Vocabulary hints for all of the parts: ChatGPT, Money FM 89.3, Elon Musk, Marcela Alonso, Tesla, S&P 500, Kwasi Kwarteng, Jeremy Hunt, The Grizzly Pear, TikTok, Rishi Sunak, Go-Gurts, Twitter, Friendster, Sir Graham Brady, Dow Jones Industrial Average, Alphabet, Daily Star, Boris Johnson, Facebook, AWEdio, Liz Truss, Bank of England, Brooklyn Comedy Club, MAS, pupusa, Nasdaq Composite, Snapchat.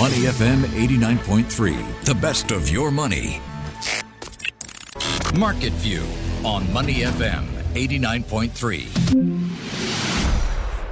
Money FM 89.3, the best of your money. Market View on Money FM 89.3.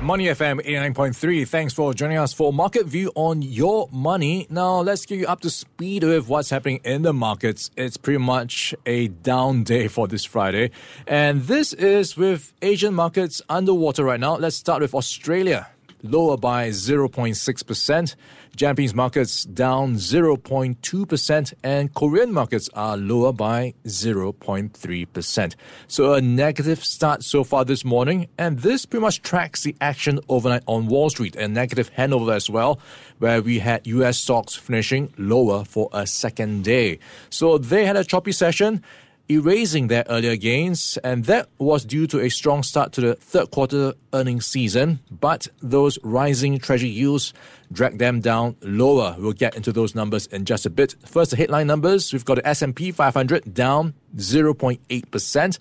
Money FM 89.3, thanks for joining us for Market View on your money. Now, let's get you up to speed with what's happening in the markets. It's pretty much a down day for this Friday. And this is with Asian markets underwater right now. Let's start with Australia. Lower by 0.6%. Japanese markets down 0.2%. And Korean markets are lower by 0.3%. So a negative start so far this morning. And this pretty much tracks the action overnight on Wall Street. A negative handover as well, where we had US stocks finishing lower for a second day. So they had a choppy session, erasing their earlier gains, and that was due to a strong start to the third quarter earnings season, but those rising treasury yields dragged them down lower. We'll get into those numbers in just a bit. First, the headline numbers. We've got the S&P 500 down 0.8%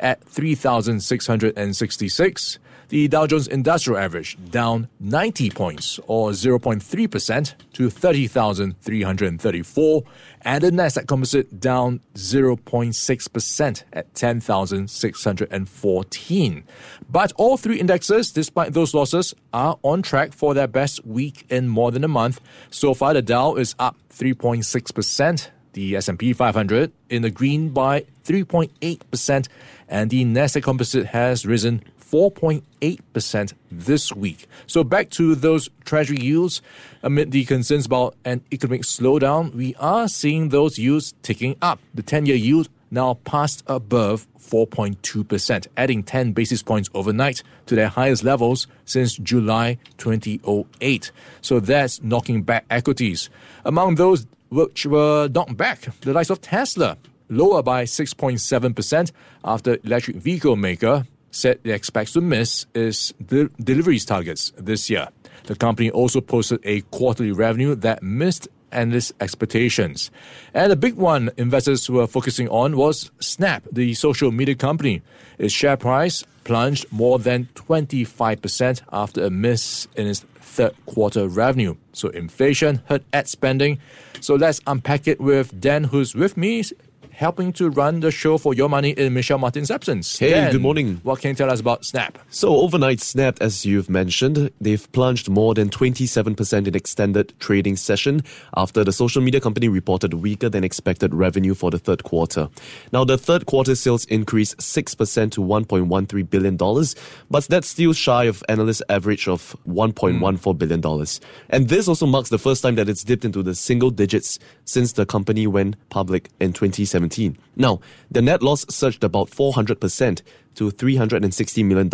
at 3,666. The Dow Jones Industrial Average down 90 points or 0.3% to 30,334. And the Nasdaq Composite down 0.6% at 10,614. But all three indexes, despite those losses, are on track for their best week in more than a month. So far, the Dow is up 3.6%. The S&P 500 in the green by 3.8%. And the Nasdaq Composite has risen 4.8% this week. So back to those treasury yields. Amid the concerns about an economic slowdown, we are seeing those yields ticking up. The 10-year yield now passed above 4.2%, adding 10 basis points overnight to their highest levels since July 2008. So that's knocking back equities. Among those which were knocked back, the likes of Tesla, lower by 6.7% after electric vehicle maker said it expects to miss its deliveries targets this year. The company also posted a quarterly revenue that missed analyst expectations. And a big one investors were focusing on was Snap, the social media company. Its share price plunged more than 25% after a miss in its third quarter revenue. So inflation hurt ad spending. So let's unpack it with Dan, who's with me, helping to run the show for your money in Michelle Martin's absence. Hey, Dan, good morning. What can you tell us about Snap? So overnight, Snap, as you've mentioned, they've plunged more than 27% in extended trading session after the social media company reported weaker than expected revenue for the third quarter. Now, the third quarter sales increased 6% to $1.13 billion, but that's still shy of analyst average of $1.14 billion. And this also marks the first time that it's dipped into the single digits since the company went public in 2017. Now, the net loss surged about 400% to $360 million,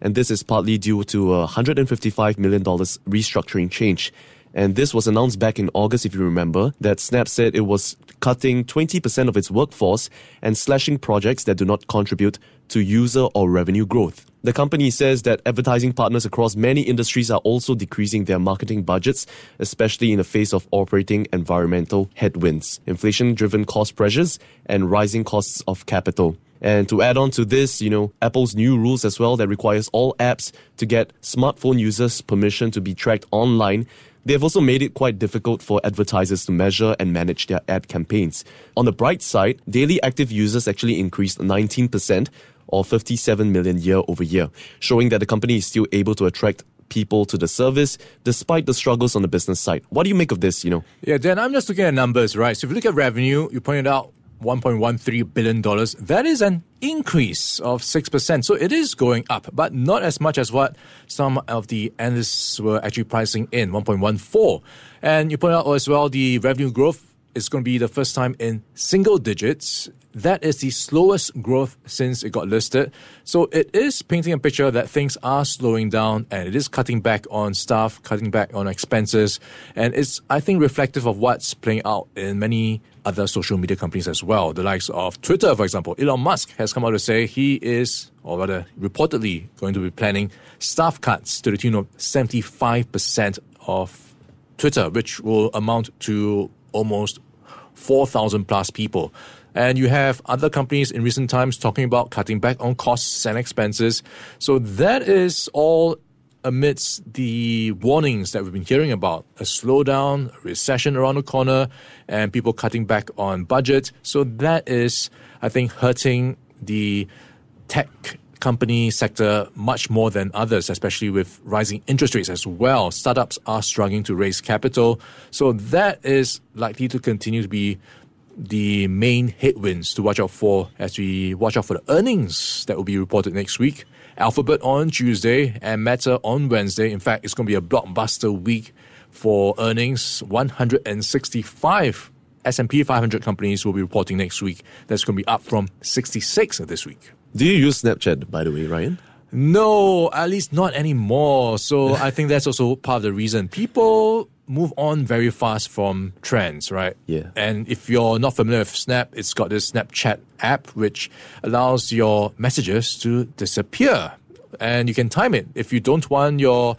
and this is partly due to a $155 million restructuring change. And this was announced back in August, if you remember, that Snap said it was cutting 20% of its workforce and slashing projects that do not contribute to user or revenue growth. The company says that advertising partners across many industries are also decreasing their marketing budgets, especially in the face of operating environmental headwinds, inflation-driven cost pressures, and rising costs of capital. And to add on to this, Apple's new rules as well that requires all apps to get smartphone users' permission to be tracked online. They've also made it quite difficult for advertisers to measure and manage their ad campaigns. On the bright side, daily active users actually increased 19% or 57 million year over year, showing that the company is still able to attract people to the service despite the struggles on the business side. What do you make of this, Yeah, Dan, I'm just looking at numbers, right? So if you look at revenue, you pointed out $1.13 billion. That is an increase of 6%. So it is going up, but not as much as what some of the analysts were actually pricing in, 1.14. And you point out as well the revenue growth is going to be the first time in single digits. That is the slowest growth since it got listed. So it is painting a picture that things are slowing down and it is cutting back on staff, cutting back on expenses. And it's, I think, reflective of what's playing out in many other social media companies as well. The likes of Twitter, for example. Elon Musk has come out to say he is, or rather reportedly, going to be planning staff cuts to the tune of 75% of Twitter, which will amount to almost 4,000 plus people. And you have other companies in recent times talking about cutting back on costs and expenses. So that is all amidst the warnings that we've been hearing about, a slowdown, a recession around the corner, and people cutting back on budget. So that is, I think, hurting the tech company sector much more than others, especially with rising interest rates as well. Startups are struggling to raise capital. So that is likely to continue to be the main headwinds to watch out for as we watch out for the earnings that will be reported next week. Alphabet on Tuesday and Meta on Wednesday. In fact, it's going to be a blockbuster week for earnings. 165 S&P 500 companies will be reporting next week. That's going to be up from 66 this week. Do you use Snapchat, by the way, Ryan? No, at least not anymore. So I think that's also part of the reason. People move on very fast from trends, right? Yeah. And if you're not familiar with Snap, it's got this Snapchat app which allows your messages to disappear. And you can time it. If you don't want your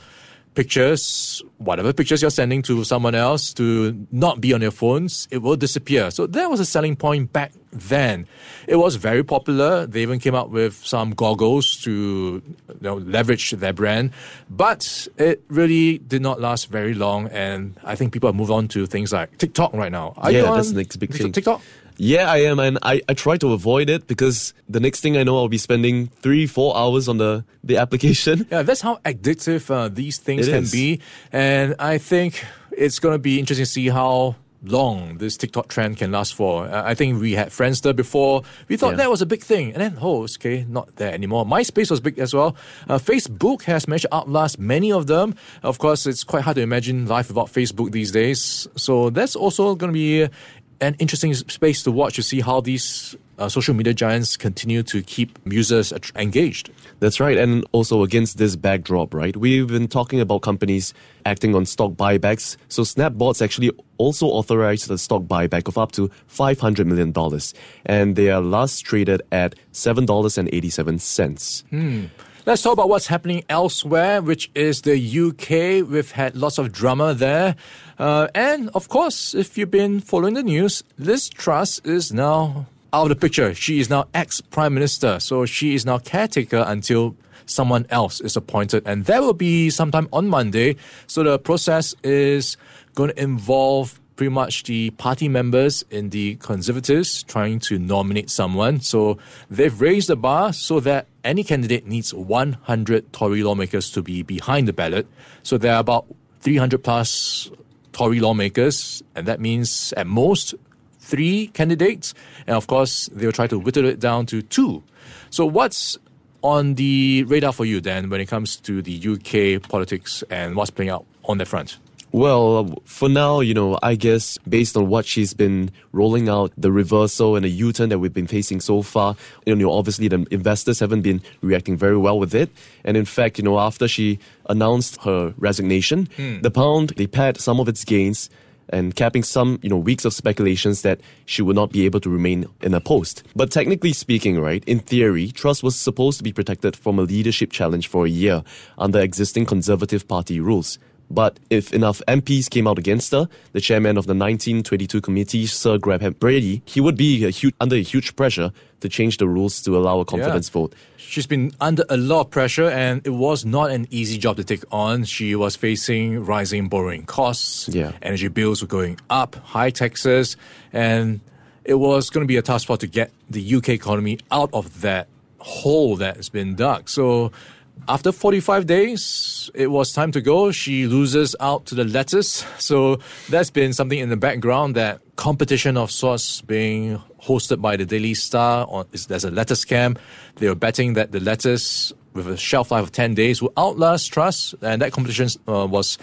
pictures, whatever pictures you're sending to someone else to not be on your phones, it will disappear. So that was a selling point back then. It was very popular. They even came up with some goggles to leverage their brand. But it really did not last very long. And I think people have moved on to things like TikTok right now. Are you on, that's the next big thing. TikTok? Yeah, I am. And I try to avoid it because the next thing I know, I'll be spending 3-4 hours on the application. Yeah, that's how addictive these things can be. And I think it's going to be interesting to see how long this TikTok trend can last for. I think we had Friendster before. We thought that was a big thing. And then, not there anymore. MySpace was big as well. Facebook has managed to outlast many of them. Of course, it's quite hard to imagine life without Facebook these days. So that's also going to be an interesting space to watch to see how these social media giants continue to keep users engaged. That's right. And also against this backdrop, right? We've been talking about companies acting on stock buybacks. So Snapbot's actually also authorized a stock buyback of up to $500 million. And they are last traded at $7.87. Let's talk about what's happening elsewhere, which is the UK. We've had lots of drama there. And, of course, if you've been following the news, Liz Truss is now out of the picture. She is now ex-Prime Minister, so she is now caretaker until someone else is appointed. And that will be sometime on Monday. So the process is going to involve pretty much the party members in the Conservatives trying to nominate someone. So they've raised the bar so that any candidate needs 100 Tory lawmakers to be behind the ballot. So there are about 300 plus Tory lawmakers, and that means at most 3 candidates. And of course, they'll try to whittle it down to 2. So what's on the radar for you, Dan, when it comes to the UK politics and what's playing out on that front? Well, for now, I guess based on what she's been rolling out, the reversal and the U-turn that we've been facing so far, obviously the investors haven't been reacting very well with it. And in fact, after she announced her resignation, the pound repaired some of its gains and capping some, weeks of speculations that she would not be able to remain in a post. But technically speaking, right, in theory, Truss was supposed to be protected from a leadership challenge for a year under existing Conservative Party rules. But if enough MPs came out against her, the chairman of the 1922 committee, Sir Graham Brady, he would be under a huge pressure to change the rules to allow a confidence vote. She's been under a lot of pressure, and it was not an easy job to take on. She was facing rising borrowing costs, energy bills were going up, high taxes, and it was going to be a tough spot to get the UK economy out of that hole that has been dug. So after 45 days, it was time to go. She loses out to the lettuce. So that's been something in the background, that competition of sorts being hosted by the Daily Star. There's a lettuce scam. They were betting that the lettuce with a shelf life of 10 days will outlast Truss. And that competition was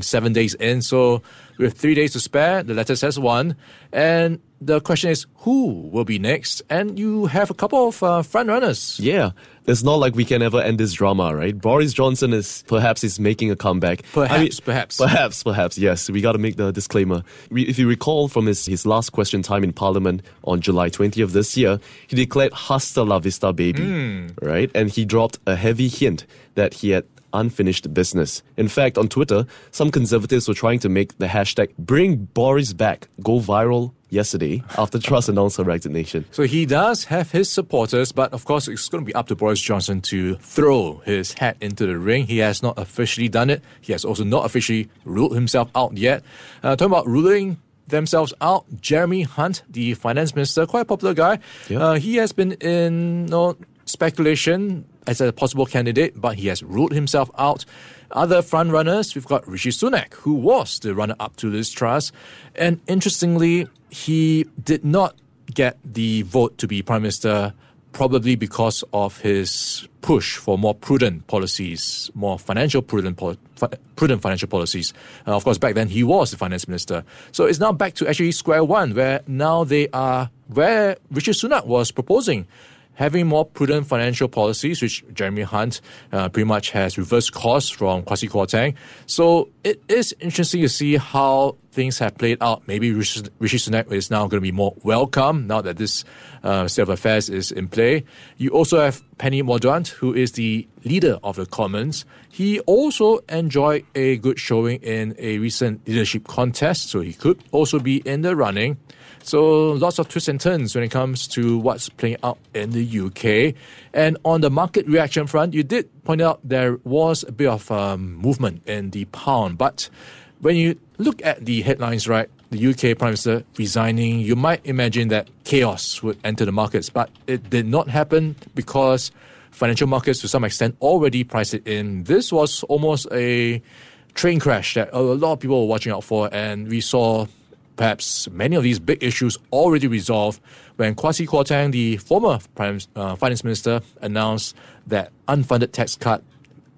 7 days in. So with 3 days to spare, the lettuce has won. And the question is, who will be next? And you have a couple of front runners. Yeah. It's not like we can ever end this drama, right? Boris Johnson is making a comeback. Perhaps, yes. We got to make the disclaimer. If you recall from his last question time in Parliament on July 20th this year, he declared hasta la vista, baby, right? And he dropped a heavy hint that he had unfinished business. In fact, on Twitter, some Conservatives were trying to make the hashtag Bring Boris Back go viral yesterday after Truss announced her resignation. So he does have his supporters, but of course it's going to be up to Boris Johnson to throw his hat into the ring. He has not officially done it. He has also not officially ruled himself out yet. Talking about ruling themselves out, Jeremy Hunt, the finance minister, quite a popular guy. Yeah. He has been in speculation as a possible candidate, but he has ruled himself out. Other frontrunners, we've got Rishi Sunak, who was the runner-up to Liz Truss. And interestingly, he did not get the vote to be Prime Minister, probably because of his push for more prudent policies, more prudent financial policies. Of course, back then, he was the finance minister. So it's now back to actually square one, where now they are, where Rishi Sunak was proposing having more prudent financial policies, which Jeremy Hunt pretty much has reversed course from Kwasi Kwarteng. So it is interesting to see how things have played out. Maybe Rishi Sunak is now going to be more welcome now that this state of affairs is in play. You also have Penny Mordaunt, who is the leader of the Commons. He also enjoyed a good showing in a recent leadership contest, so he could also be in the running. So lots of twists and turns when it comes to what's playing out in the UK. And on the market reaction front, you did point out there was a bit of movement in the pound. But when you look at the headlines, right, the UK Prime Minister resigning, you might imagine that chaos would enter the markets. But it did not happen because financial markets, to some extent, already priced it in. This was almost a train crash that a lot of people were watching out for, and we saw perhaps many of these big issues already resolved when Kwasi Kwarteng, the former finance minister, announced that unfunded tax cut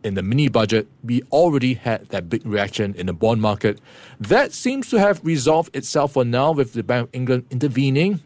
in the mini-budget. We already had that big reaction in the bond market. That seems to have resolved itself for now with the Bank of England intervening,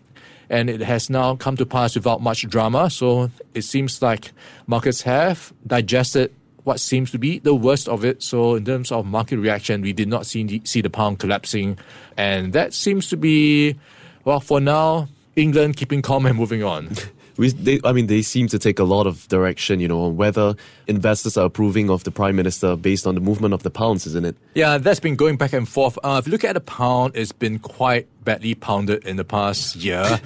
and it has now come to pass without much drama. So it seems like markets have digested what seems to be the worst of it. So in terms of market reaction, we did not see the pound collapsing. And that seems to be, well, for now, England keeping calm and moving on. They seem to take a lot of direction, on whether investors are approving of the Prime Minister based on the movement of the pounds, isn't it? Yeah, that's been going back and forth. If you look at the pound, it's been quite badly pounded in the past year.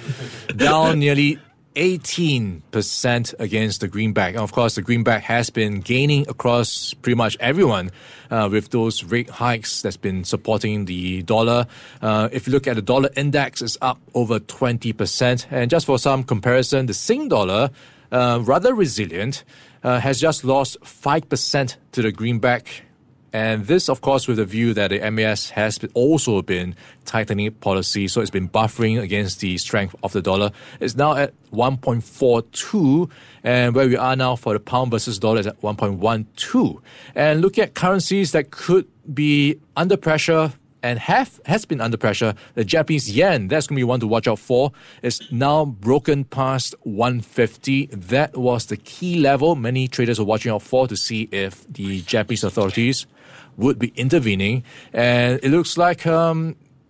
Down nearly 18% against the greenback. And of course, the greenback has been gaining across pretty much everyone with those rate hikes that's been supporting the dollar. If you look at the dollar index, it's up over 20%. And just for some comparison, the Sing dollar, rather resilient, has just lost 5% to the greenback. And this, of course, with a view that the MAS has also been tightening policy, so it's been buffering against the strength of the dollar. It's now at 1.42, and where we are now for the pound versus dollar is at 1.12. And looking at currencies that could be under pressure and has been under pressure, the Japanese yen, that's going to be one to watch out for. It's now broken past 150. That was the key level many traders were watching out for to see if the Japanese authorities would be intervening. And it looks like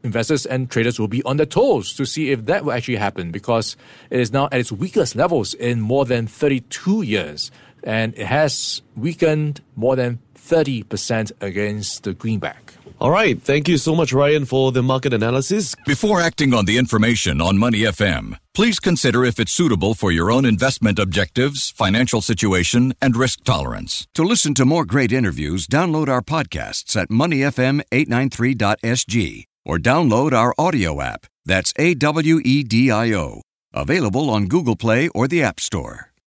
investors and traders will be on their toes to see if that will actually happen, because it is now at its weakest levels in more than 32 years. And it has weakened more than 30% against the greenback. All right. Thank you so much, Ryan, for the market analysis. Before acting on the information on Money FM, please consider if it's suitable for your own investment objectives, financial situation, and risk tolerance. To listen to more great interviews, download our podcasts at moneyfm893.sg or download our audio app. That's AWEdio. Available on Google Play or the App Store.